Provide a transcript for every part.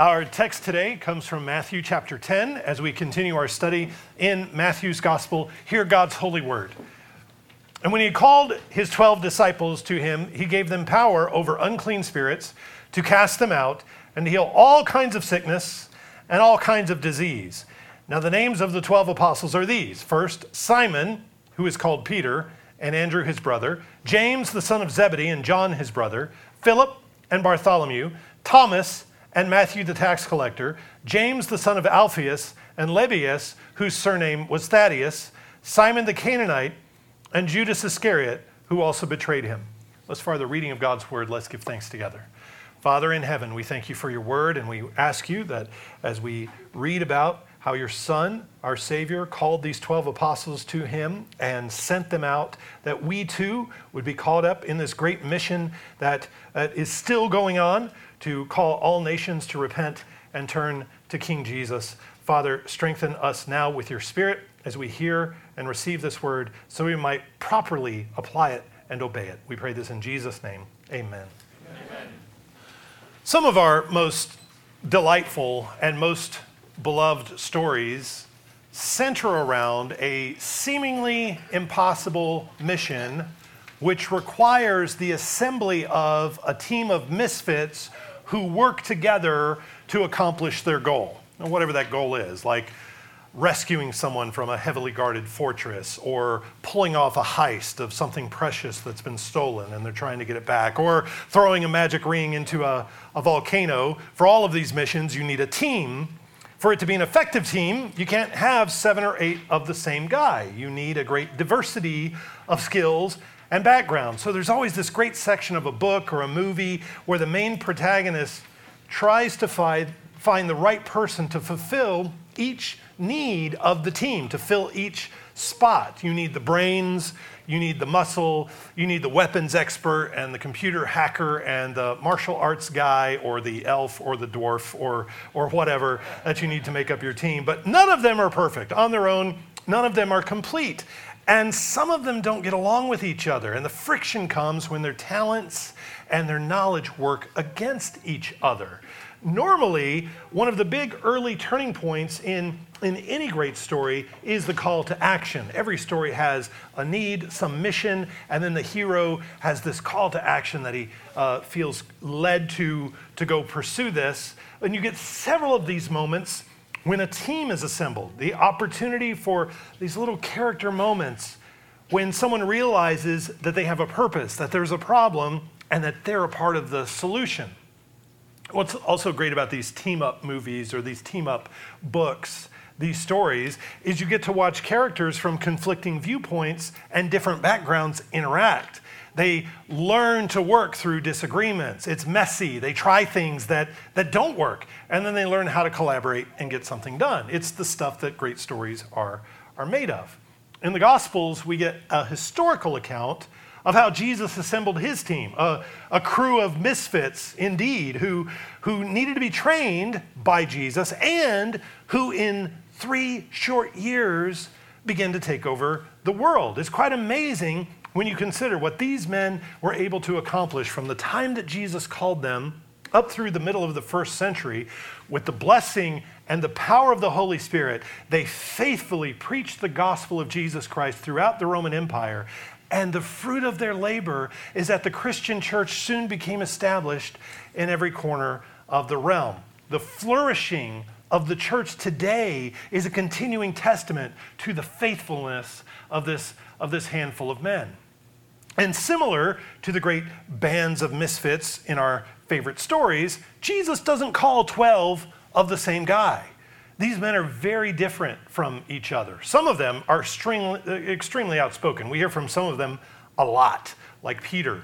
Our text today comes from Matthew chapter 10. As we continue our study in Matthew's gospel, hear God's holy word. And when he called his 12 disciples to him, he gave them power over unclean spirits to cast them out and to heal all kinds of sickness and all kinds of disease. Now the names of the 12 apostles are these. First, Simon, who is called Peter, and Andrew his brother, James the son of Zebedee and John his brother, Philip and Bartholomew, Thomas and Matthew the tax collector, James the son of Alphaeus and Lebbaeus, whose surname was Thaddaeus, Simon the Canaanite, and Judas Iscariot, who also betrayed him. Let's further the reading of God's word. Let's give thanks together. Father in heaven, we thank you for your word, and we ask you that as we read about how your Son, our Savior, called these 12 apostles to him and sent them out, that we too would be called up in this great mission that is still going on to call all nations to repent and turn to King Jesus. Father, strengthen us now with your Spirit as we hear and receive this word so we might properly apply it and obey it. We pray this in Jesus' name. Amen. Amen. Some of our most delightful and most beloved stories center around a seemingly impossible mission which requires the assembly of a team of misfits who work together to accomplish their goal, whatever that goal is, like rescuing someone from a heavily guarded fortress or pulling off a heist of something precious that's been stolen and they're trying to get it back, or throwing a magic ring into a volcano. For all of these missions, you need a team. For it to be an effective team, you can't have 7 or 8 of the same guy. You need a great diversity of skills and background. So there's always this great section of a book or a movie where the main protagonist tries to find the right person to fulfill each need of the team, to fill each spot. You need the brains, you need the muscle, you need the weapons expert and the computer hacker and the martial arts guy or the elf or the dwarf or whatever that you need to make up your team. But none of them are perfect on their own. None of them are complete. And some of them don't get along with each other. And the friction comes when their talents and their knowledge work against each other. Normally, one of the big early turning points in any great story is the call to action. Every story has a need, some mission, and then the hero has this call to action that he feels led to go pursue this. And you get several of these moments when a team is assembled, the opportunity for these little character moments when someone realizes that they have a purpose, that there's a problem, and that they're a part of the solution. What's also great about these team-up movies or these team-up books, these stories, is you get to watch characters from conflicting viewpoints and different backgrounds interact. They learn to work through disagreements. It's messy. They try things that don't work, and then they learn how to collaborate and get something done. It's the stuff that great stories are made of. In the Gospels, we get a historical account of how Jesus assembled his team, a crew of misfits indeed, who needed to be trained by Jesus and who in 3 short years began to take over the world. It's quite amazing when you consider what these men were able to accomplish from the time that Jesus called them up through the middle of the 1st century. With the blessing and the power of the Holy Spirit, they faithfully preached the gospel of Jesus Christ throughout the Roman Empire. And the fruit of their labor is that the Christian church soon became established in every corner of the realm. The flourishing of the church today is a continuing testament to the faithfulness of this handful of men. And similar to the great bands of misfits in our favorite stories, Jesus doesn't call 12 of the same guy. These men are very different from each other. Some of them are extremely outspoken. We hear from some of them a lot, like Peter,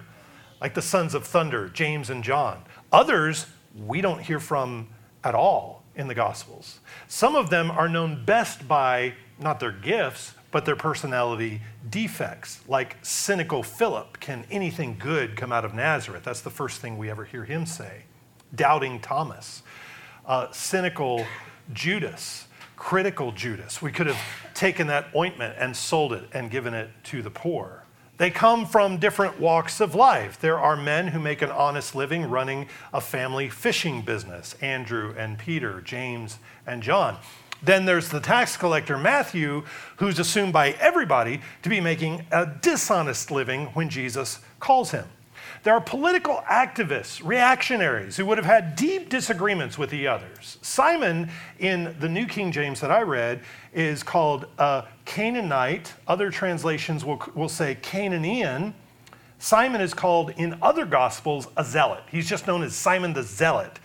like the sons of thunder, James and John. Others we don't hear from at all in the Gospels. Some of them are known best by not their gifts, but their personality defects, like cynical Philip. Can anything good come out of Nazareth? That's the first thing we ever hear him say. Doubting Thomas, cynical Judas, critical Judas. We could have taken that ointment and sold it and given it to the poor. They come from different walks of life. There are men who make an honest living running a family fishing business, Andrew and Peter, James and John. Then there's the tax collector, Matthew, who's assumed by everybody to be making a dishonest living when Jesus calls him. There are political activists, reactionaries, who would have had deep disagreements with the others. Simon, in the New King James that I read, is called a Canaanite. Other translations will say Canaanian. Simon is called, in other gospels, a zealot. He's just known as Simon the Zealot.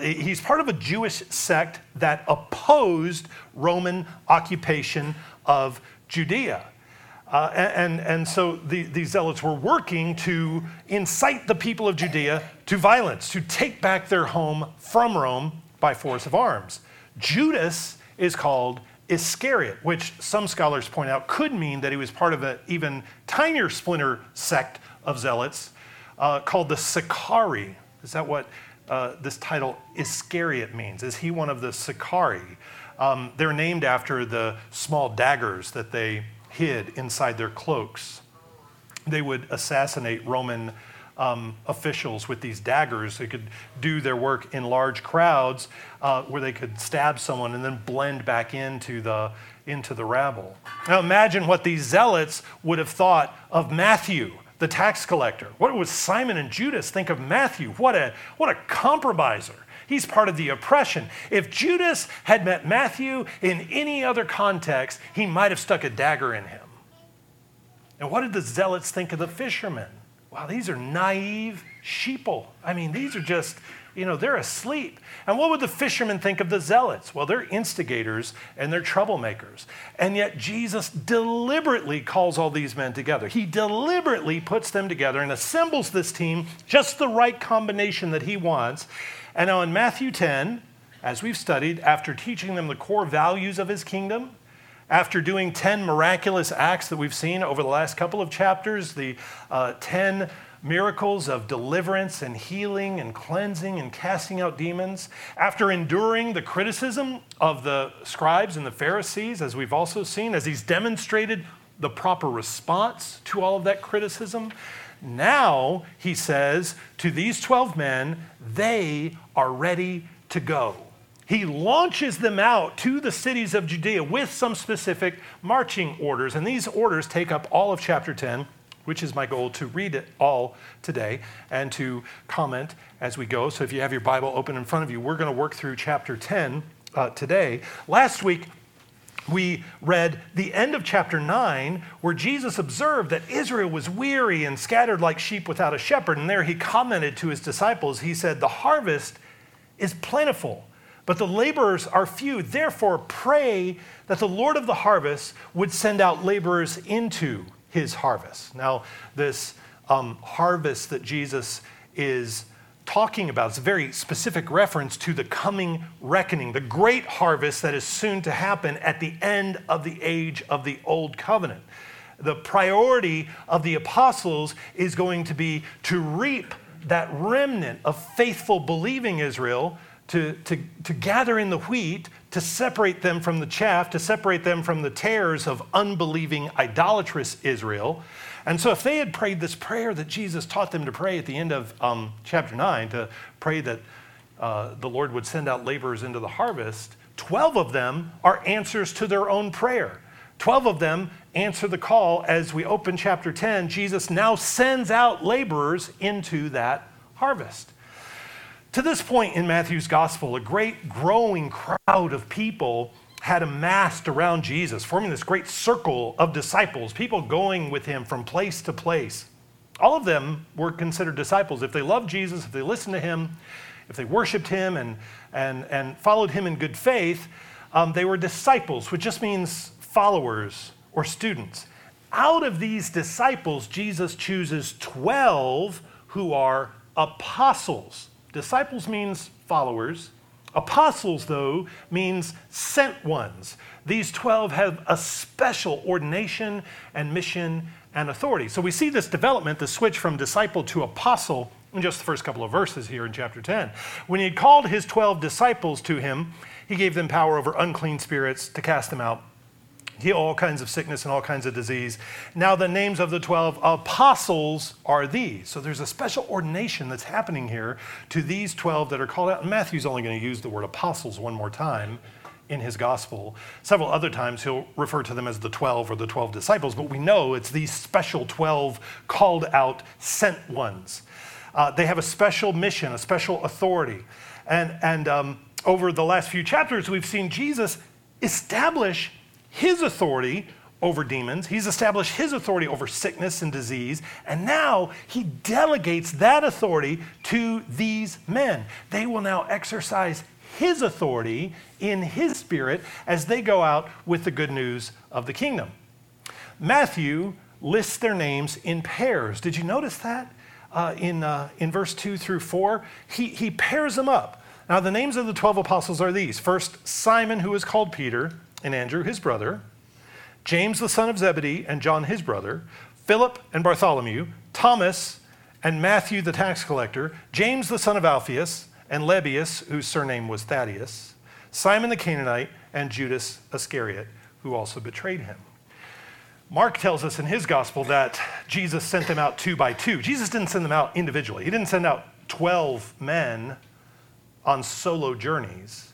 He's part of a Jewish sect that opposed Roman occupation of Judea. So these zealots were working to incite the people of Judea to violence, to take back their home from Rome by force of arms. Judas is called Iscariot, which some scholars point out could mean that he was part of an even tinier splinter sect of zealots called the Sicarii. Is that what this title Iscariot means? Is he one of the Sicarii? They're named after the small daggers that they hid inside their cloaks. They would assassinate Roman officials with these daggers. They could do their work in large crowds where they could stab someone and then blend back into the rabble. Now imagine what these zealots would have thought of Matthew, the tax collector. What would Simon and Judas think of Matthew? What a compromiser. He's part of the oppression. If Judas had met Matthew in any other context, he might have stuck a dagger in him. And what did the zealots think of the fishermen? Wow, these are naive sheeple. I mean, these are just, they're asleep. And what would the fishermen think of the zealots? Well, they're instigators and they're troublemakers. And yet Jesus deliberately calls all these men together. He deliberately puts them together and assembles this team, just the right combination that he wants. And now in Matthew 10, as we've studied, after teaching them the core values of his kingdom, after doing 10 miraculous acts that we've seen over the last couple of chapters, the 10 miracles of deliverance and healing and cleansing and casting out demons, after enduring the criticism of the scribes and the Pharisees, as we've also seen, as he's demonstrated the proper response to all of that criticism, now, he says to these 12 men, they are ready to go. He launches them out to the cities of Judea with some specific marching orders. And these orders take up all of chapter 10, which is my goal to read it all today and to comment as we go. So if you have your Bible open in front of you, we're going to work through chapter 10 today. Last week, we read the end of chapter 9, where Jesus observed that Israel was weary and scattered like sheep without a shepherd. And there he commented to his disciples. He said, "The harvest is plentiful, but the laborers are few. Therefore, pray that the Lord of the harvest would send out laborers into his harvest." Now, this harvest that Jesus is talking about, it's a very specific reference to the coming reckoning, the great harvest that is soon to happen at the end of the age of the Old Covenant. The priority of the apostles is going to be to reap that remnant of faithful believing Israel, to gather in the wheat, to separate them from the chaff, to separate them from the tares of unbelieving, idolatrous Israel. And so if they had prayed this prayer that Jesus taught them to pray at the end of chapter 9, to pray that the Lord would send out laborers into the harvest, 12 of them are answers to their own prayer. 12 of them answer the call. As we open chapter 10, Jesus now sends out laborers into that harvest. To this point in Matthew's gospel, a great growing crowd of people had amassed around Jesus, forming this great circle of disciples, people going with him from place to place. All of them were considered disciples. If they loved Jesus, if they listened to him, if they worshiped him and followed him in good faith, they were disciples, which just means followers or students. Out of these disciples, Jesus chooses 12 who are apostles. Disciples means followers. Apostles, though, means sent ones. These 12 have a special ordination and mission and authority. So we see this development, the switch from disciple to apostle, in just the first couple of verses here in chapter 10. When he had called his 12 disciples to him, he gave them power over unclean spirits to cast them out, heal all kinds of sickness and all kinds of disease. Now the names of the 12 apostles are these. So there's a special ordination that's happening here to these 12 that are called out. Matthew's only going to use the word apostles one more time in his gospel. Several other times he'll refer to them as the 12 or the 12 disciples, but we know it's these special 12 called out, sent ones. They have a special mission, a special authority. And over the last few chapters, we've seen Jesus establish his authority over demons. He's established his authority over sickness and disease. And now he delegates that authority to these men. They will now exercise his authority in his spirit as they go out with the good news of the kingdom. Matthew lists their names in pairs. Did you notice that? In verse 2 through 4, he pairs them up. Now the names of the 12 apostles are these. First, Simon, who is called Peter, and Andrew, his brother, James, the son of Zebedee, and John, his brother, Philip and Bartholomew, Thomas and Matthew, the tax collector, James, the son of Alphaeus, and Lebbaeus, whose surname was Thaddaeus, Simon the Canaanite, and Judas Iscariot, who also betrayed him. Mark tells us in his gospel that Jesus sent them out two by two. Jesus didn't send them out individually. He didn't send out 12 men on solo journeys.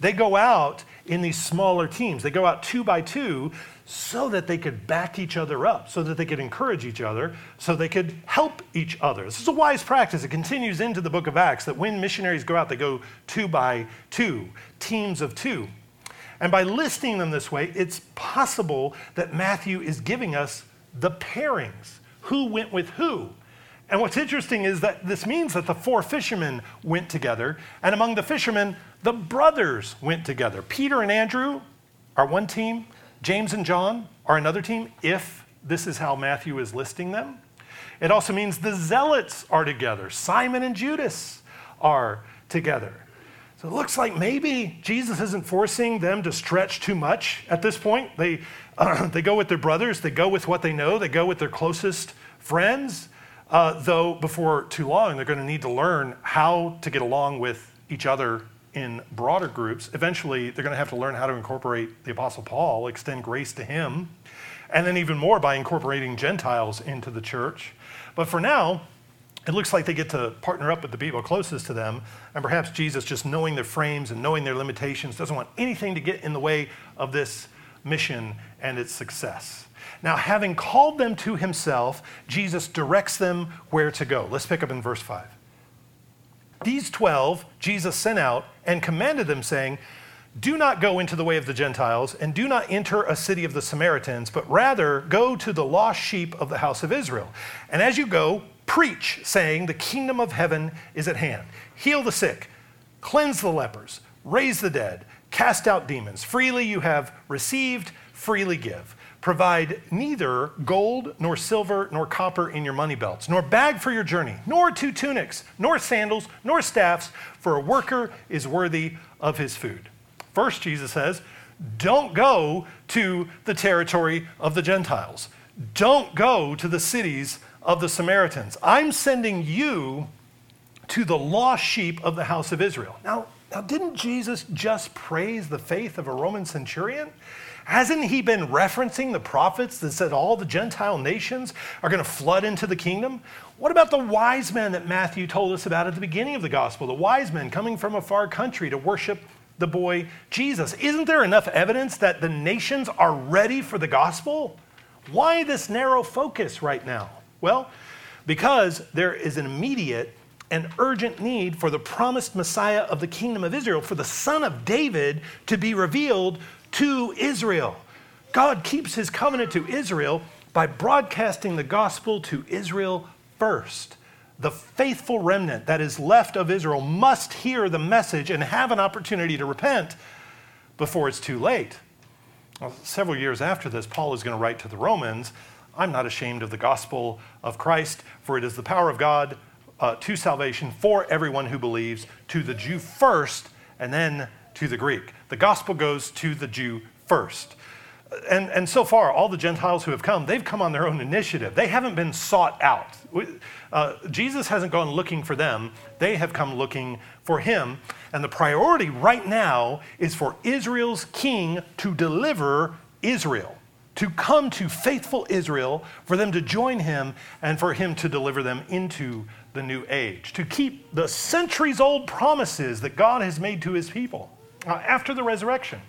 They go out in these smaller teams. They go out two by two so that they could back each other up, so that they could encourage each other, so they could help each other. This is a wise practice. It continues into the book of Acts that when missionaries go out, they go two by two, teams of two. And by listing them this way, it's possible that Matthew is giving us the pairings, who went with who. And what's interesting is that this means that the four fishermen went together, and among the fishermen, the brothers went together. Peter and Andrew are one team, James and John are another team, if this is how Matthew is listing them. It also means the zealots are together, Simon and Judas are together. It looks like maybe Jesus isn't forcing them to stretch too much at this point. They go with their brothers. They go with what they know. They go with their closest friends, though before too long, they're going to need to learn how to get along with each other in broader groups. Eventually, they're going to have to learn how to incorporate the Apostle Paul, extend grace to him, and then even more by incorporating Gentiles into the church. But for now, it looks like they get to partner up with the people closest to them, and perhaps Jesus, just knowing their frames and knowing their limitations, doesn't want anything to get in the way of this mission and its success. Now, having called them to himself, Jesus directs them where to go. Let's pick up in verse 5. These 12 Jesus sent out and commanded them, saying, "Do not go into the way of the Gentiles, and do not enter a city of the Samaritans, but rather go to the lost sheep of the house of Israel. And as you go, preach, saying, the kingdom of heaven is at hand. Heal the sick, cleanse the lepers, raise the dead, cast out demons. Freely you have received, freely give. Provide neither gold, nor silver, nor copper in your money belts, nor bag for your journey, nor two tunics, nor sandals, nor staffs, for a worker is worthy of his food." First, Jesus says, don't go to the territory of the Gentiles. Don't go to the cities of the Samaritans. I'm sending you to the lost sheep of the house of Israel. Now, didn't Jesus just praise the faith of a Roman centurion? Hasn't he been referencing the prophets that said all the Gentile nations are going to flood into the kingdom? What about the wise men that Matthew told us about at the beginning of the gospel? The wise men coming from a far country to worship the boy Jesus. Isn't there enough evidence that the nations are ready for the gospel? Why this narrow focus right now? Well, because there is an immediate and urgent need for the promised Messiah of the kingdom of Israel, for the Son of David to be revealed to Israel. God keeps his covenant to Israel by broadcasting the gospel to Israel first. The faithful remnant that is left of Israel must hear the message and have an opportunity to repent before it's too late. Well, several years after this, Paul is going to write to the Romans, "I'm not ashamed of the gospel of Christ, for it is the power of God to salvation for everyone who believes, to the Jew first and then to the Greek." The gospel goes to the Jew first. And so far, all the Gentiles who have come, they've come on their own initiative. They haven't been sought out. Jesus hasn't gone looking for them. They have come looking for him. And the priority right now is for Israel's king to deliver Israel, to come to faithful Israel, for them to join him and for him to deliver them into the new age, to keep the centuries-old promises that God has made to his people. After the resurrection,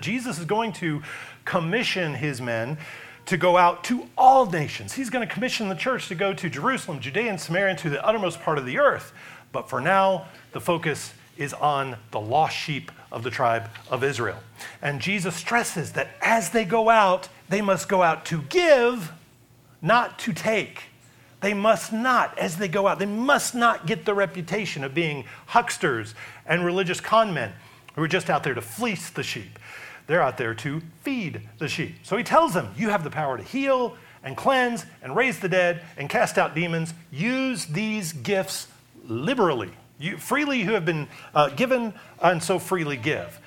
Jesus is going to commission his men to go out to all nations. He's going to commission the church to go to Jerusalem, Judea, and Samaria, and to the uttermost part of the earth. But for now, the focus is on the lost sheep of the tribe of Israel. And Jesus stresses that as they go out, they must go out to give, not to take. They must not, as they go out, they must not get the reputation of being hucksters and religious con men who are just out there to fleece the sheep. They're out there to feed the sheep. So he tells them, you have the power to heal and cleanse and raise the dead and cast out demons. Use these gifts liberally. You freely who have been given, and so freely give.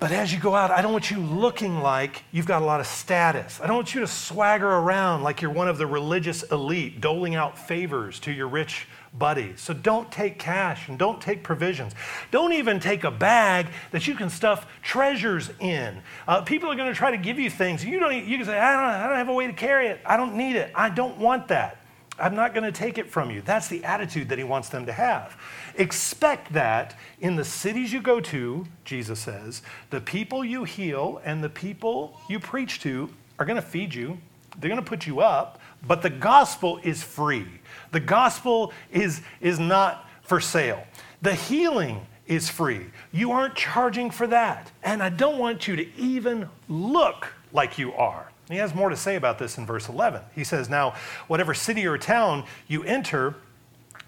But as you go out, I don't want you looking like you've got a lot of status. I don't want you to swagger around like you're one of the religious elite, doling out favors to your rich buddies. So don't take cash and don't take provisions. Don't even take a bag that you can stuff treasures in. People are going to try to give you things. You can say, I don't have a way to carry it. I don't need it. I don't want that. I'm not going to take it from you. That's the attitude that he wants them to have. Expect that in the cities you go to, Jesus says, the people you heal and the people you preach to are going to feed you. They're going to put you up, but the gospel is free. The gospel is not for sale. The healing is free. You aren't charging for that. And I don't want you to even look like you are. He has more to say about this in verse 11. He says, now, whatever city or town you enter,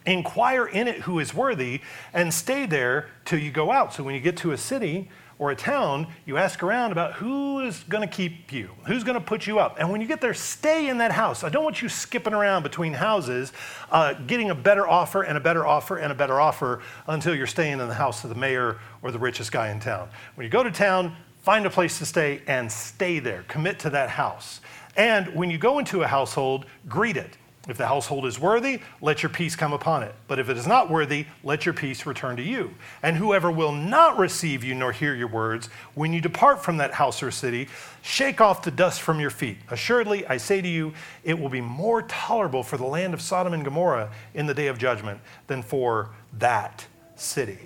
inquire in it who is worthy and stay there till you go out. So when you get to a city or a town, you ask around about who is going to keep you, who's going to put you up. And when you get there, stay in that house. I don't want you skipping around between houses, getting a better offer and a better offer and a better offer until you're staying in the house of the mayor or the richest guy in town. When you go to town, find a place to stay and stay there. Commit to that house. And when you go into a household, greet it. If the household is worthy, let your peace come upon it. But if it is not worthy, let your peace return to you. And whoever will not receive you nor hear your words, when you depart from that house or city, shake off the dust from your feet. Assuredly, I say to you, it will be more tolerable for the land of Sodom and Gomorrah in the day of judgment than for that city.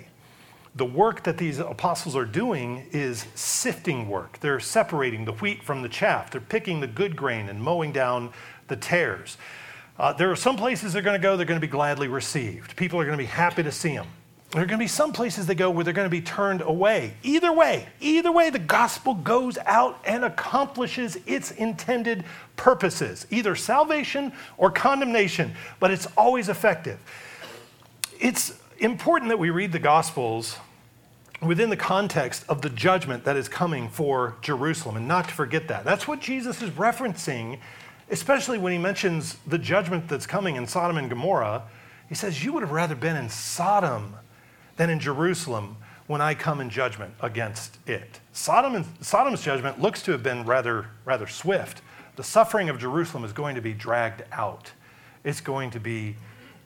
The work that these apostles are doing is sifting work. They're separating the wheat from the chaff. They're picking the good grain and mowing down the tares. There are some places they're going to go, they're going to be gladly received. People are going to be happy to see them. There are going to be some places they go where they're going to be turned away. Either way, the gospel goes out and accomplishes its intended purposes, either salvation or condemnation, but it's always effective. It's important that we read the Gospels within the context of the judgment that is coming for Jerusalem, and not to forget that. That's what Jesus is referencing, especially when he mentions the judgment that's coming in Sodom and Gomorrah. He says, you would have rather been in Sodom than in Jerusalem when I come in judgment against it. Sodom's judgment looks to have been rather swift. The suffering of Jerusalem is going to be dragged out. It's going to be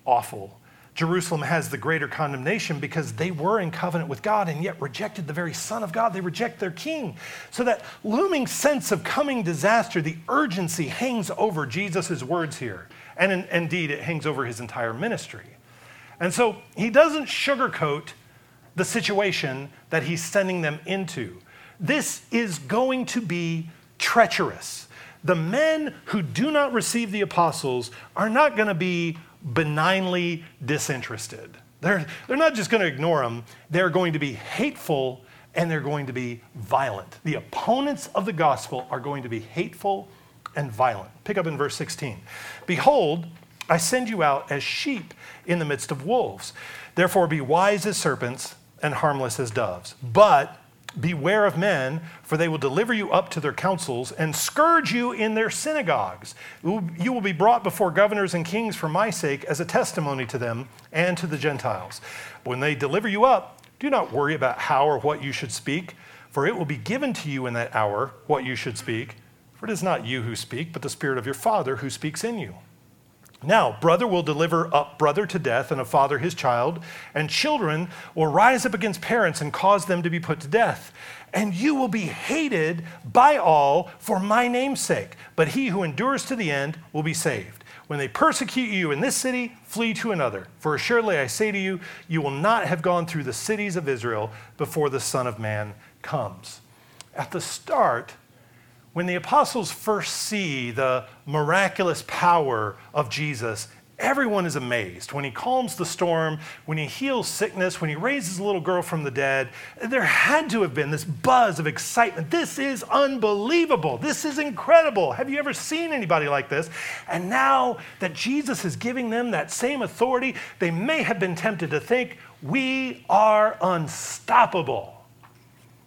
awful. Jerusalem has the greater condemnation because they were in covenant with God and yet rejected the very Son of God. They reject their king. So that looming sense of coming disaster, the urgency hangs over Jesus' words here. And indeed, it hangs over his entire ministry. And so he doesn't sugarcoat the situation that he's sending them into. This is going to be treacherous. The men who do not receive the apostles are not going to be benignly disinterested. They're not just going to ignore them. They're going to be hateful and they're going to be violent. The opponents of the gospel are going to be hateful and violent. Pick up in verse 16. Behold, I send you out as sheep in the midst of wolves. Therefore be wise as serpents and harmless as doves. But beware of men, for they will deliver you up to their councils and scourge you in their synagogues. You will be brought before governors and kings for my sake as a testimony to them and to the Gentiles. When they deliver you up, do not worry about how or what you should speak, for it will be given to you in that hour what you should speak. For it is not you who speak, but the Spirit of your Father who speaks in you. Now, brother will deliver up brother to death, and a father his child, and children will rise up against parents and cause them to be put to death. And you will be hated by all for my name's sake, but he who endures to the end will be saved. When they persecute you in this city, flee to another. For assuredly I say to you, you will not have gone through the cities of Israel before the Son of Man comes." At the start, when the apostles first see the miraculous power of Jesus, everyone is amazed. When he calms the storm, when he heals sickness, when he raises a little girl from the dead, there had to have been this buzz of excitement. This is unbelievable. This is incredible. Have you ever seen anybody like this? And now that Jesus is giving them that same authority, they may have been tempted to think, we are unstoppable.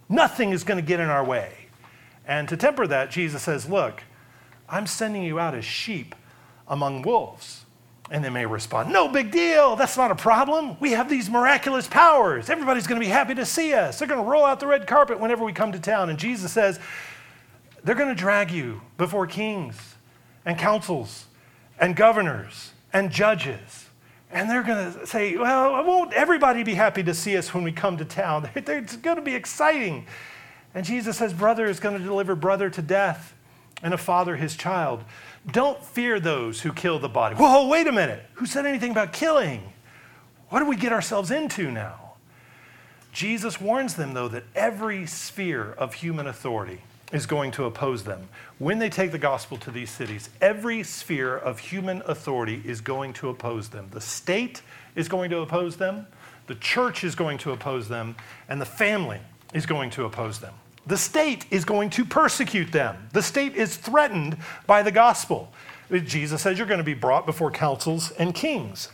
Nothing is going to get in our way. And to temper that, Jesus says, look, I'm sending you out as sheep among wolves. And they may respond, no big deal. That's not a problem. We have these miraculous powers. Everybody's going to be happy to see us. They're going to roll out the red carpet whenever we come to town. And Jesus says, they're going to drag you before kings and councils and governors and judges. And they're going to say, well, won't everybody be happy to see us when we come to town? It's going to be exciting. And Jesus says, brother is going to deliver brother to death, and a father his child. Don't fear those who kill the body. Whoa, wait a minute. Who said anything about killing? What do we get ourselves into now? Jesus warns them, though, that every sphere of human authority is going to oppose them. When they take the gospel to these cities, every sphere of human authority is going to oppose them. The state is going to oppose them. The church is going to oppose them. And the family is going to oppose them. The state is going to persecute them. The state is threatened by the gospel. Jesus says you're going to be brought before councils and kings.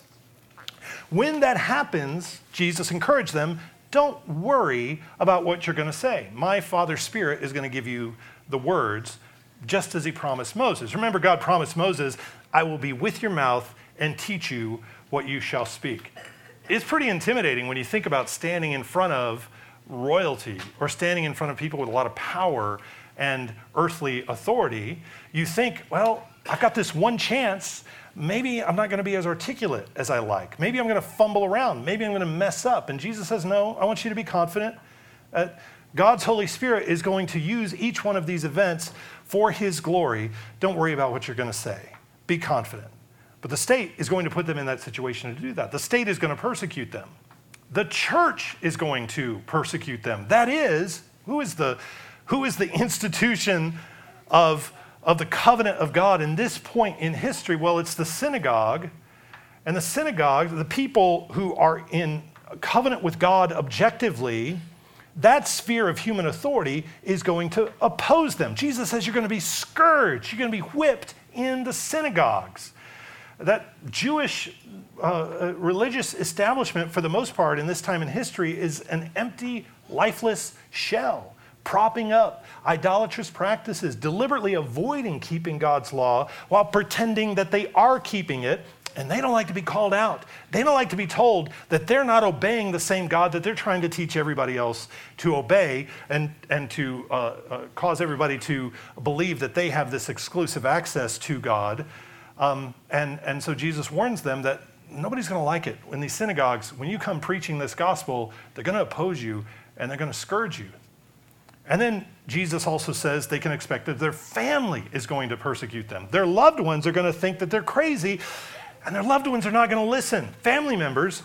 When that happens, Jesus encouraged them, don't worry about what you're going to say. My Father's Spirit is going to give you the words just as he promised Moses. Remember, God promised Moses, I will be with your mouth and teach you what you shall speak. It's pretty intimidating when you think about standing in front of royalty or standing in front of people with a lot of power and earthly authority. You think, well, I've got this one chance. Maybe I'm not going to be as articulate as I like. Maybe I'm going to fumble around. Maybe I'm going to mess up. And Jesus says, no, I want you to be confident. God's Holy Spirit is going to use each one of these events for his glory. Don't worry about what you're going to say. Be confident. But the state is going to put them in that situation to do that. The state is going to persecute them. The church is going to persecute them. That is, who is the institution of the covenant of God in this point in history? Well, it's the synagogue. And the synagogue, the people who are in covenant with God objectively, that sphere of human authority is going to oppose them. Jesus says you're going to be scourged. You're going to be whipped in the synagogues. That Jewish religious establishment, for the most part, in this time in history, is an empty, lifeless shell, propping up idolatrous practices, deliberately avoiding keeping God's law while pretending that they are keeping it, and they don't like to be called out. They don't like to be told that they're not obeying the same God that they're trying to teach everybody else to obey and to cause everybody to believe that they have this exclusive access to God. And so Jesus warns them that nobody's going to like it. In these synagogues, when you come preaching this gospel, they're going to oppose you and they're going to scourge you. And then Jesus also says they can expect that their family is going to persecute them. Their loved ones are going to think that they're crazy, and their loved ones are not going to listen. Family members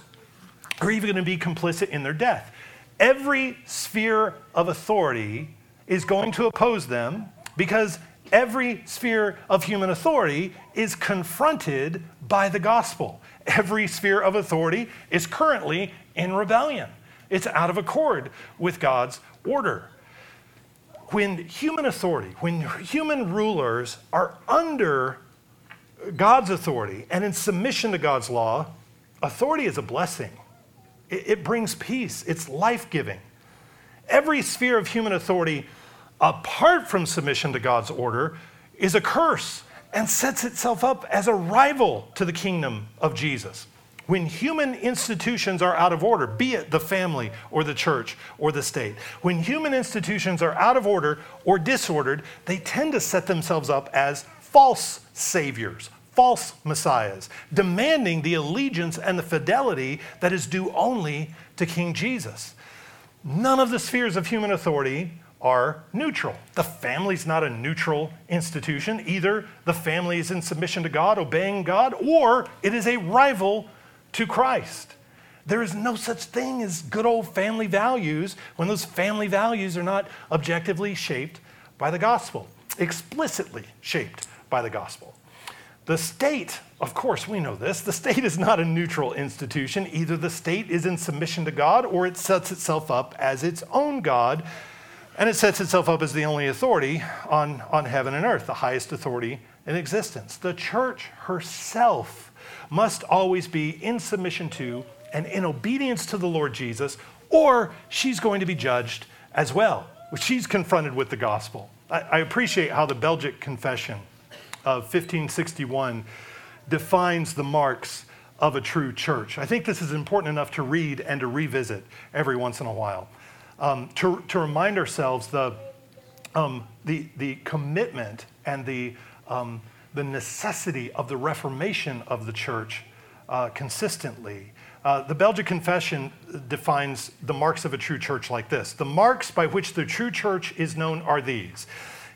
are even going to be complicit in their death. Every sphere of authority is going to oppose them because every sphere of human authority is confronted by the gospel. Every sphere of authority is currently in rebellion. It's out of accord with God's order. When human authority, when human rulers are under God's authority and in submission to God's law, authority is a blessing. It brings peace. It's life-giving. Every sphere of human authority apart from submission to God's order is a curse and sets itself up as a rival to the kingdom of Jesus. When human institutions are out of order, be it the family or the church or the state, when human institutions are out of order or disordered, they tend to set themselves up as false saviors, false messiahs, demanding the allegiance and the fidelity that is due only to King Jesus. None of the spheres of human authority are neutral. The family's not a neutral institution. Either the family is in submission to God, obeying God, or it is a rival to Christ. There is no such thing as good old family values when those family values are not objectively shaped by the gospel, explicitly shaped by the gospel. The state, of course, we know this, the state is not a neutral institution. Either the state is in submission to God or it sets itself up as its own God, and it sets itself up as the only authority on heaven and earth, the highest authority in existence. The church herself must always be in submission to and in obedience to the Lord Jesus, or she's going to be judged as well. She's confronted with the gospel. I appreciate how the Belgic Confession of 1561 defines the marks of a true church. I think this is important enough to read and to revisit every once in a while, to remind ourselves the commitment and the necessity of the reformation of the church consistently. The Belgic Confession defines the marks of a true church like this. The marks by which the true church is known are these.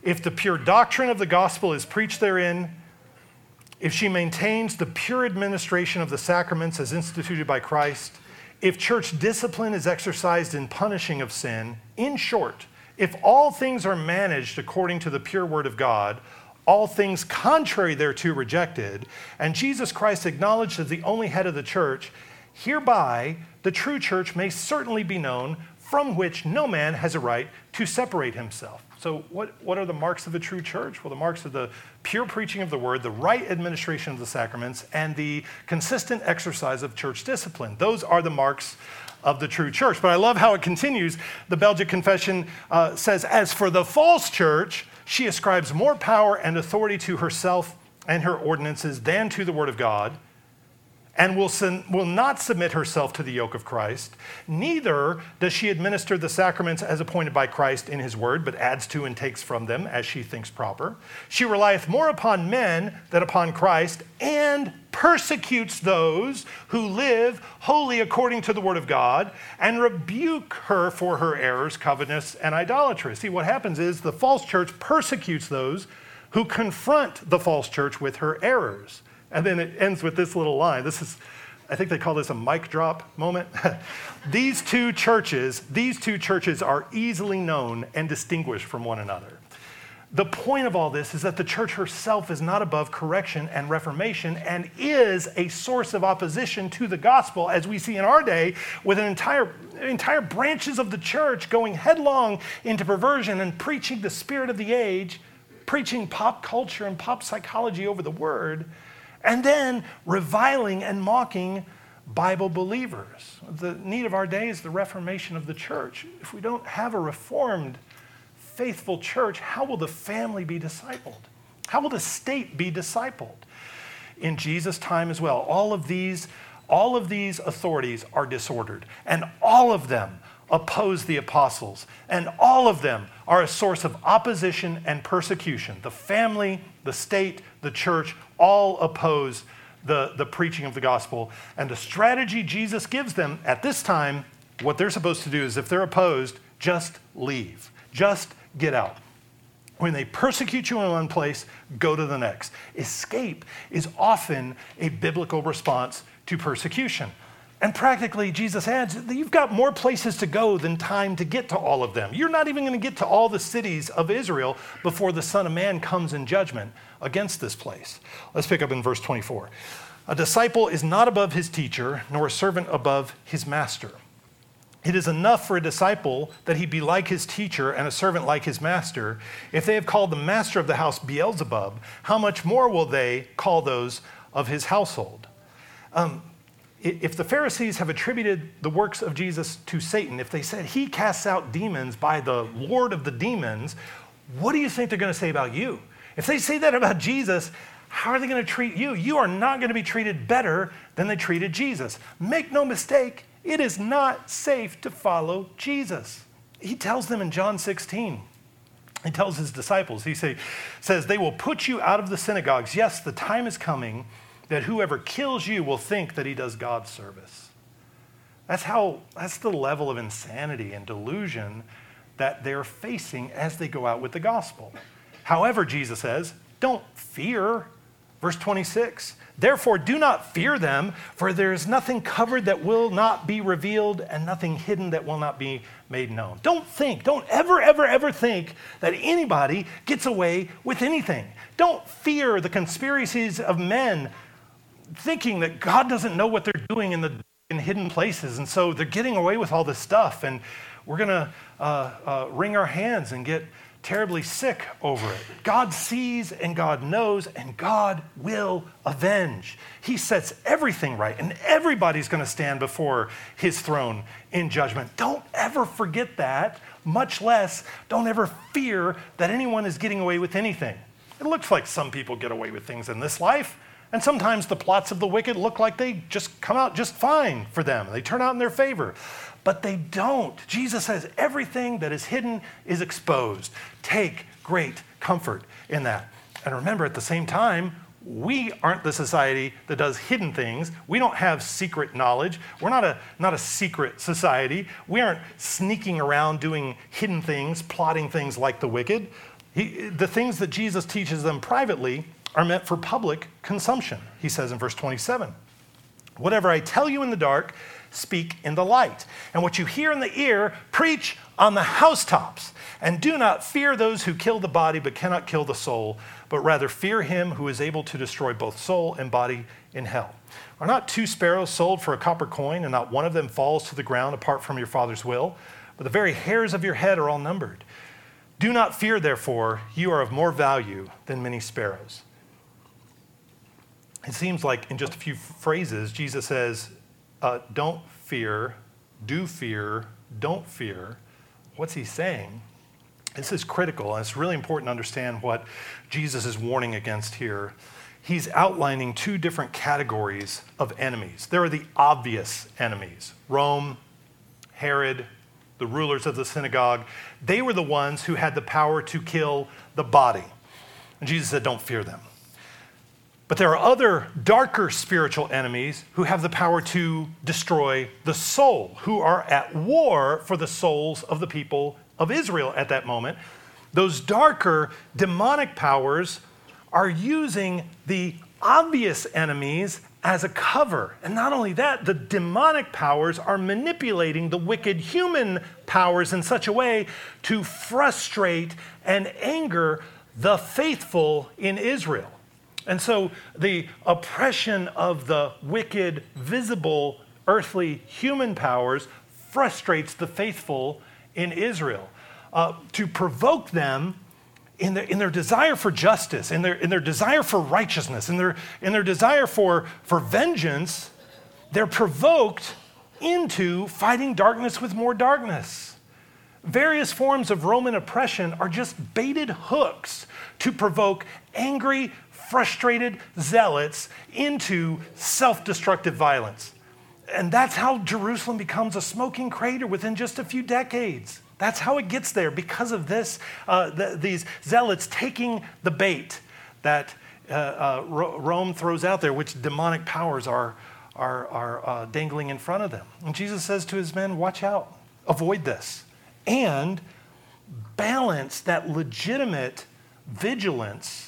If the pure doctrine of the gospel is preached therein, if she maintains the pure administration of the sacraments as instituted by Christ, if church discipline is exercised in punishing of sin, in short, if all things are managed according to the pure word of God, all things contrary thereto rejected, and Jesus Christ acknowledged as the only head of the church, hereby the true church may certainly be known, from which no man has a right to separate himself. So what are the marks of a true church? Well, the marks are the pure preaching of the word, the right administration of the sacraments, and the consistent exercise of church discipline. Those are the marks of the true church. But I love how it continues. The Belgic Confession says, as for the false church, she ascribes more power and authority to herself and her ordinances than to the word of God, and will not submit herself to the yoke of Christ. Neither does she administer the sacraments as appointed by Christ in his word, but adds to and takes from them as she thinks proper. She relieth more upon men than upon Christ, and persecutes those who live wholly according to the word of God, and rebuke her for her errors, covetousness, and idolatry. See, what happens is the false church persecutes those who confront the false church with her errors. And then it ends with this little line. This is, I think they call this a mic drop moment. These two churches are easily known and distinguished from one another. The point of all this is that the church herself is not above correction and reformation, and is a source of opposition to the gospel, as we see in our day, with an entire branches of the church going headlong into perversion and preaching the spirit of the age, preaching pop culture and pop psychology over the word, and then reviling and mocking Bible believers. The need of our day is the reformation of the church. If we don't have a reformed, faithful church, how will the family be discipled? How will the state be discipled? In Jesus' time as well, all of these authorities are disordered, and all of them oppose the apostles, and all of them are a source of opposition and persecution. The family, the state, the church, all oppose the preaching of the gospel. And the strategy Jesus gives them at this time, what they're supposed to do is, if they're opposed, just leave, just get out. When they persecute you in one place, go to the next. Escape is often a biblical response to persecution. And practically, Jesus adds, you've got more places to go than time to get to all of them. You're not even going to get to all the cities of Israel before the Son of Man comes in judgment against this place. Let's pick up in verse 24. A disciple is not above his teacher, nor a servant above his master. It is enough for a disciple that he be like his teacher and a servant like his master. If they have called the master of the house Beelzebub, how much more will they call those of his household? If the Pharisees have attributed the works of Jesus to Satan, if they said he casts out demons by the Lord of the demons, what do you think they're going to say about you? If they say that about Jesus, how are they going to treat you? You are not going to be treated better than they treated Jesus. Make no mistake, it is not safe to follow Jesus. He tells them in John 16, He tells his disciples, he says, they will put you out of the synagogues. Yes, the time is coming that whoever kills you will think that he does God's service. That's the level of insanity and delusion that they're facing as they go out with the gospel. However, Jesus says, don't fear. Verse 26, therefore do not fear them, for there is nothing covered that will not be revealed and nothing hidden that will not be made known. Don't ever think that anybody gets away with anything. Don't fear the conspiracies of men thinking that God doesn't know what they're doing in hidden places. And so they're getting away with all this stuff and we're gonna wring our hands and get terribly sick over it. God sees and God knows and God will avenge. He sets everything right and everybody's going to stand before his throne in judgment. Don't ever forget that, much less don't ever fear that anyone is getting away with anything. It looks like some people get away with things in this life, and sometimes the plots of the wicked look like they just come out just fine for them. They turn out in their favor. But they don't. Jesus says everything that is hidden is exposed. Take great comfort in that. And remember, at the same time, we aren't the society that does hidden things. We don't have secret knowledge. We're not a secret society. We aren't sneaking around doing hidden things, plotting things like the wicked. The things that Jesus teaches them privately are meant for public consumption. He says in verse 27, whatever I tell you in the dark, speak in the light. And what you hear in the ear, preach on the housetops. And do not fear those who kill the body but cannot kill the soul, but rather fear him who is able to destroy both soul and body in hell. Are not two sparrows sold for a copper coin, and not one of them falls to the ground apart from your Father's will? But the very hairs of your head are all numbered. Do not fear, therefore, you are of more value than many sparrows. It seems like in just a few phrases, Jesus says, don't fear, do fear, don't fear. What's he saying? This is critical, and it's really important to understand what Jesus is warning against here. He's outlining two different categories of enemies. There are the obvious enemies, Rome, Herod, the rulers of the synagogue. They were the ones who had the power to kill the body. And Jesus said, don't fear them. But there are other darker spiritual enemies who have the power to destroy the soul, who are at war for the souls of the people of Israel at that moment. Those darker demonic powers are using the obvious enemies as a cover. And not only that, the demonic powers are manipulating the wicked human powers in such a way to frustrate and anger the faithful in Israel. And so the oppression of the wicked, visible, earthly human powers frustrates the faithful in Israel to provoke them in their desire for justice, in their desire for righteousness, in their desire for vengeance. They're provoked into fighting darkness with more darkness. Various forms of Roman oppression are just baited hooks to provoke angry, frustrated zealots into self-destructive violence. And that's how Jerusalem becomes a smoking crater within just a few decades. That's how it gets there, because of this, these zealots taking the bait that Rome throws out there, which demonic powers are dangling in front of them. And Jesus says to his men, watch out, avoid this, and balance that legitimate vigilance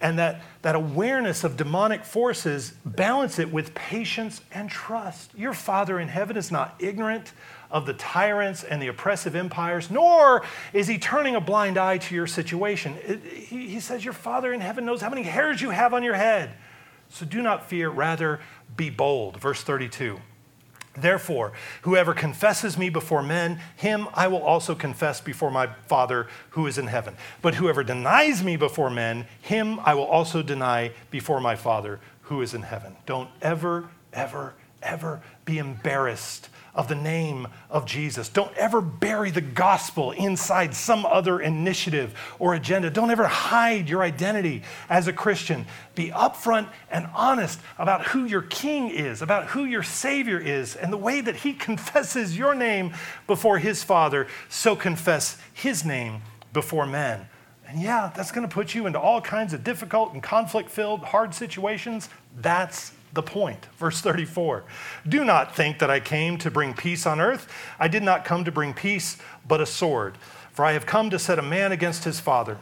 and that awareness of demonic forces, balance it with patience and trust. Your Father in heaven is not ignorant of the tyrants and the oppressive empires, nor is he turning a blind eye to your situation. He says your Father in heaven knows how many hairs you have on your head. So do not fear, rather be bold. Verse 32. Therefore, whoever confesses me before men, him I will also confess before my Father who is in heaven. But whoever denies me before men, him I will also deny before my Father who is in heaven. Don't ever be embarrassed of the name of Jesus. Don't ever bury the gospel inside some other initiative or agenda. Don't ever hide your identity as a Christian. Be upfront and honest about who your King is, about who your Savior is, and the way that he confesses your name before his Father, so confess his name before men. And yeah, that's going to put you into all kinds of difficult and conflict-filled, hard situations. That's the point. Verse 34, do not think that I came to bring peace on earth. I did not come to bring peace, but a sword. For I have come to set a man against his father,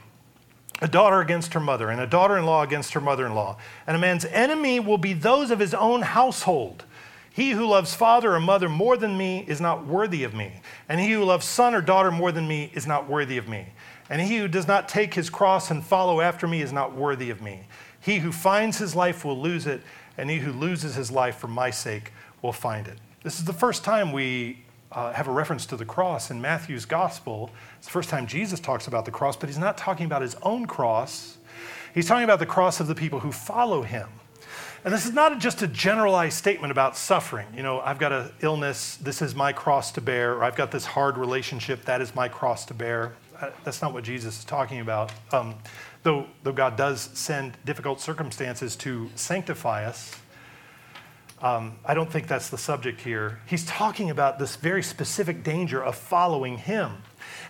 a daughter against her mother, and a daughter-in-law against her mother-in-law. And a man's enemy will be those of his own household. He who loves father or mother more than me is not worthy of me. And he who loves son or daughter more than me is not worthy of me. And he who does not take his cross and follow after me is not worthy of me. He who finds his life will lose it, and he who loses his life for my sake will find it. This is the first time we have a reference to the cross in Matthew's gospel. It's the first time Jesus talks about the cross, but he's not talking about his own cross. He's talking about the cross of the people who follow him. And this is not just a generalized statement about suffering. You know, I've got an illness, this is my cross to bear, or I've got this hard relationship, that is my cross to bear. That's not what Jesus is talking about, though God does send difficult circumstances to sanctify us. I don't think that's the subject here. He's talking about this very specific danger of following him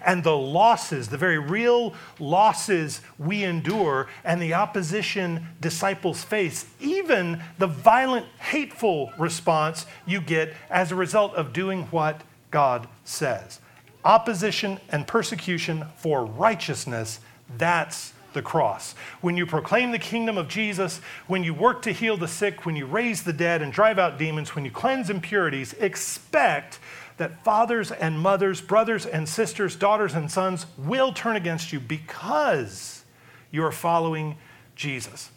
and the losses, the very real losses we endure and the opposition disciples face, even the violent, hateful response you get as a result of doing what God says. Opposition and persecution for righteousness, that's the cross. When you proclaim the kingdom of Jesus, when you work to heal the sick, when you raise the dead and drive out demons, when you cleanse impurities, expect that fathers and mothers, brothers and sisters, daughters and sons will turn against you because you are following Jesus.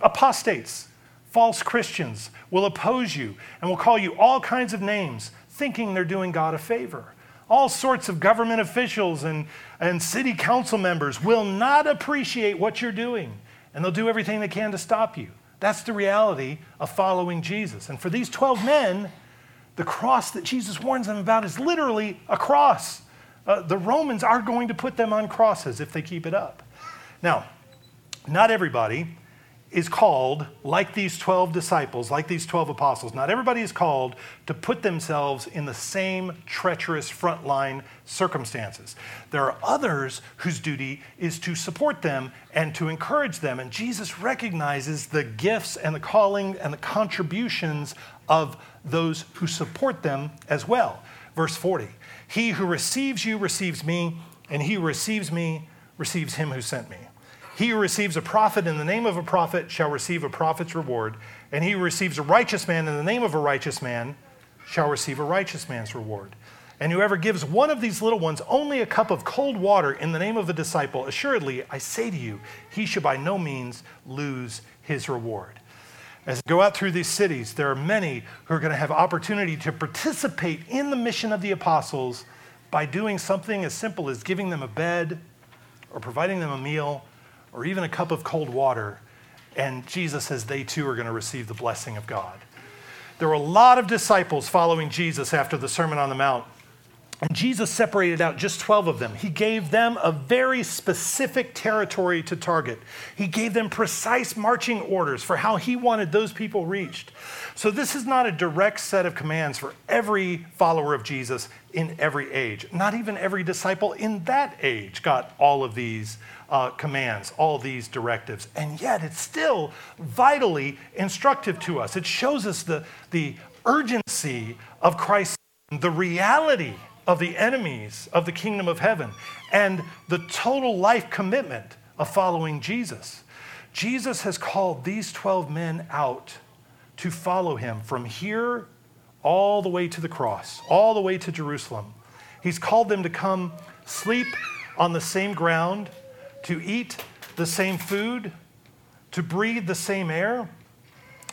Apostates, false Christians will oppose you and will call you all kinds of names, thinking they're doing God a favor. All sorts of government officials and city council members will not appreciate what you're doing, and they'll do everything they can to stop you. That's the reality of following Jesus. And for these 12 men, the cross that Jesus warns them about is literally a cross. The Romans are going to put them on crosses if they keep it up. Now, not everybody is called, like these 12 disciples, like these 12 apostles, not everybody is called to put themselves in the same treacherous frontline circumstances. There are others whose duty is to support them and to encourage them. And Jesus recognizes the gifts and the calling and the contributions of those who support them as well. Verse 40, he who receives you receives me, and he who receives me receives him who sent me. He who receives a prophet in the name of a prophet shall receive a prophet's reward, and he who receives a righteous man in the name of a righteous man shall receive a righteous man's reward. And whoever gives one of these little ones only a cup of cold water in the name of a disciple, assuredly, I say to you, he should by no means lose his reward. As we go out through these cities, there are many who are going to have opportunity to participate in the mission of the apostles by doing something as simple as giving them a bed or providing them a meal, or even a cup of cold water, and Jesus says they too are going to receive the blessing of God. There were a lot of disciples following Jesus after the Sermon on the Mount, and Jesus separated out just 12 of them. He gave them a very specific territory to target. He gave them precise marching orders for how he wanted those people reached. So this is not a direct set of commands for every follower of Jesus in every age. Not even every disciple in that age got all of these commands, all these directives. And yet it's still vitally instructive to us. It shows us the urgency of Christ, the reality of the enemies of the kingdom of heaven, and the total life commitment of following Jesus. Jesus has called these 12 men out to follow him from here all the way to the cross, all the way to Jerusalem. He's called them to come sleep on the same ground, to eat the same food, to breathe the same air,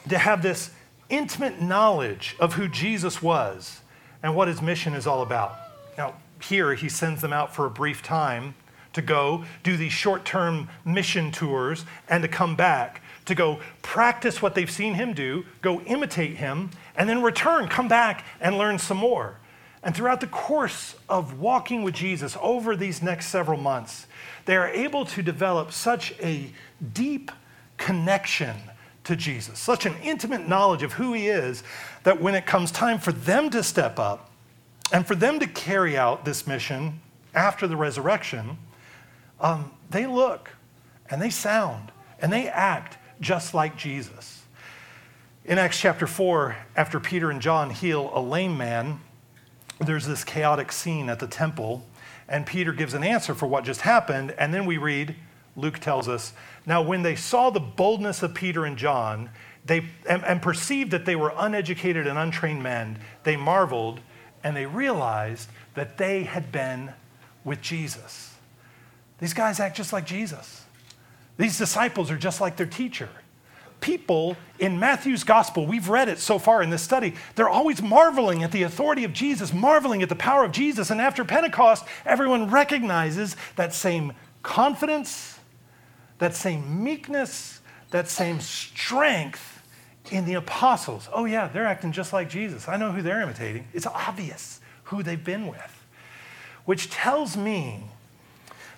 to have this intimate knowledge of who Jesus was and what his mission is all about. Now, here he sends them out for a brief time to go do these short-term mission tours and to come back, to go practice what they've seen him do, go imitate him, and then return, come back and learn some more. And throughout the course of walking with Jesus over these next several months, they are able to develop such a deep connection to Jesus, such an intimate knowledge of who he is, that when it comes time for them to step up and for them to carry out this mission after the resurrection, They look and they sound and they act just like Jesus. In Acts chapter 4, after Peter and John heal a lame man, there's this chaotic scene at the temple, and Peter gives an answer for what just happened, and then we read, Luke tells us, now when they saw the boldness of Peter and John, and perceived that they were uneducated and untrained men, they marveled, and they realized that they had been with Jesus. These guys act just like Jesus. These disciples are just like their teacher. People in Matthew's gospel, we've read it so far in this study, they're always marveling at the authority of Jesus, marveling at the power of Jesus. And after Pentecost, everyone recognizes that same confidence, that same meekness, that same strength in the apostles. Oh yeah, they're acting just like Jesus. I know who they're imitating. It's obvious who they've been with, which tells me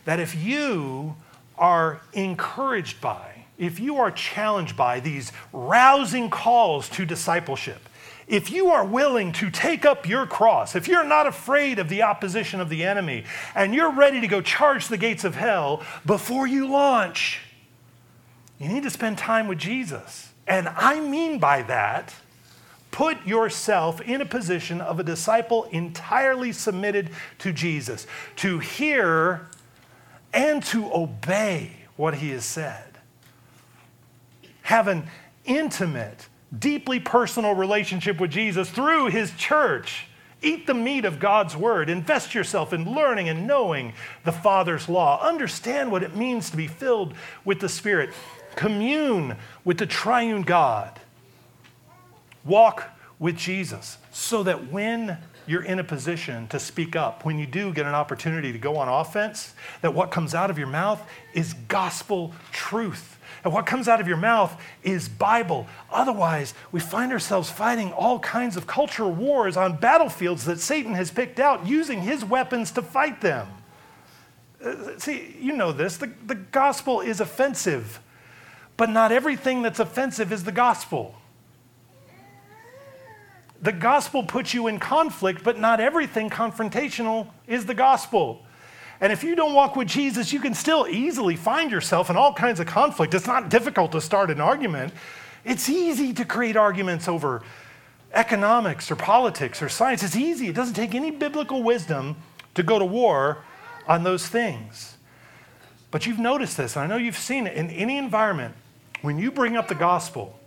that if you are encouraged by, if you are challenged by these rousing calls to discipleship, if you are willing to take up your cross, if you're not afraid of the opposition of the enemy, and you're ready to go charge the gates of hell before you launch, you need to spend time with Jesus. And I mean by that, put yourself in a position of a disciple entirely submitted to Jesus, to hear and to obey what he has said. Have an intimate, deeply personal relationship with Jesus through his church. Eat the meat of God's word. Invest yourself in learning and knowing the Father's law. Understand what it means to be filled with the Spirit. Commune with the triune God. Walk with Jesus so that when you're in a position to speak up, when you do get an opportunity to go on offense, that what comes out of your mouth is gospel truth. And what comes out of your mouth is Bible. Otherwise, we find ourselves fighting all kinds of cultural wars on battlefields that Satan has picked out, using his weapons to fight them. See, you know this. The gospel is offensive, but not everything that's offensive is the gospel. The gospel puts you in conflict, but not everything confrontational is the gospel. And if you don't walk with Jesus, you can still easily find yourself in all kinds of conflict. It's not difficult to start an argument. It's easy to create arguments over economics or politics or science. It's easy. It doesn't take any biblical wisdom to go to war on those things. But you've noticed this, and I know you've seen it in any environment. When you bring up the gospel,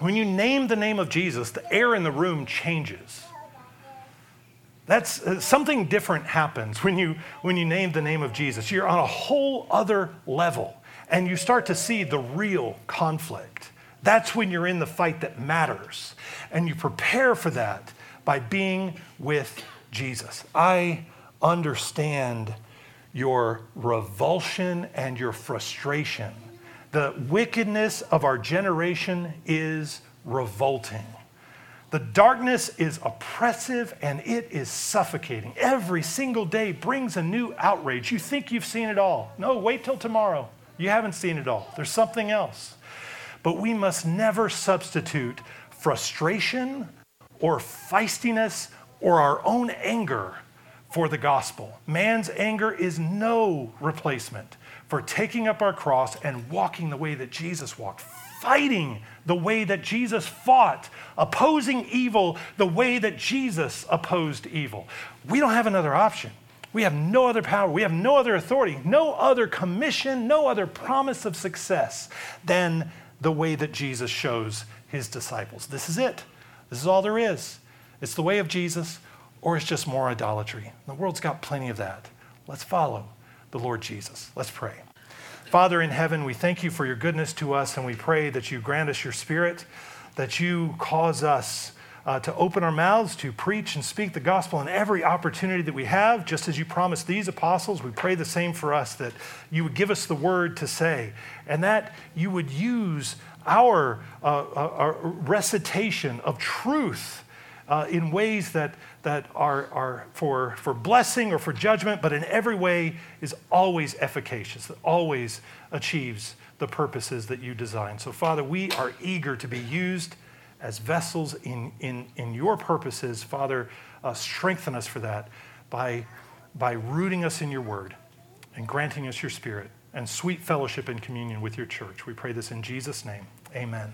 when you name the name of Jesus, the air in the room changes. That's something different happens when you name the name of Jesus. You're on a whole other level, and you start to see the real conflict. That's when you're in the fight that matters, and you prepare for that by being with Jesus. I understand your revulsion and your frustration. The wickedness of our generation is revolting. The darkness is oppressive and it is suffocating. Every single day brings a new outrage. You think you've seen it all. No, wait till tomorrow. You haven't seen it all. There's something else. But we must never substitute frustration or feistiness or our own anger for the gospel. Man's anger is no replacement for taking up our cross and walking the way that Jesus walked, fighting the way that Jesus fought, opposing evil the way that Jesus opposed evil. We don't have another option. We have no other power. We have no other authority, no other commission, no other promise of success than the way that Jesus shows his disciples. This is it. This is all there is. It's the way of Jesus, or it's just more idolatry. The world's got plenty of that. Let's follow the Lord Jesus. Let's pray. Father in heaven, we thank you for your goodness to us, and we pray that you grant us your Spirit, that you cause us to open our mouths, to preach and speak the gospel in every opportunity that we have. Just as you promised these apostles, we pray the same for us, that you would give us the word to say, and that you would use our recitation of truth in ways that are for blessing or for judgment, but in every way is always efficacious, that always achieves the purposes that you design. So Father, we are eager to be used as vessels in your purposes. Father, strengthen us for that by rooting us in your word. and granting us your Spirit and sweet fellowship and communion with your church. We pray this in Jesus' name. Amen.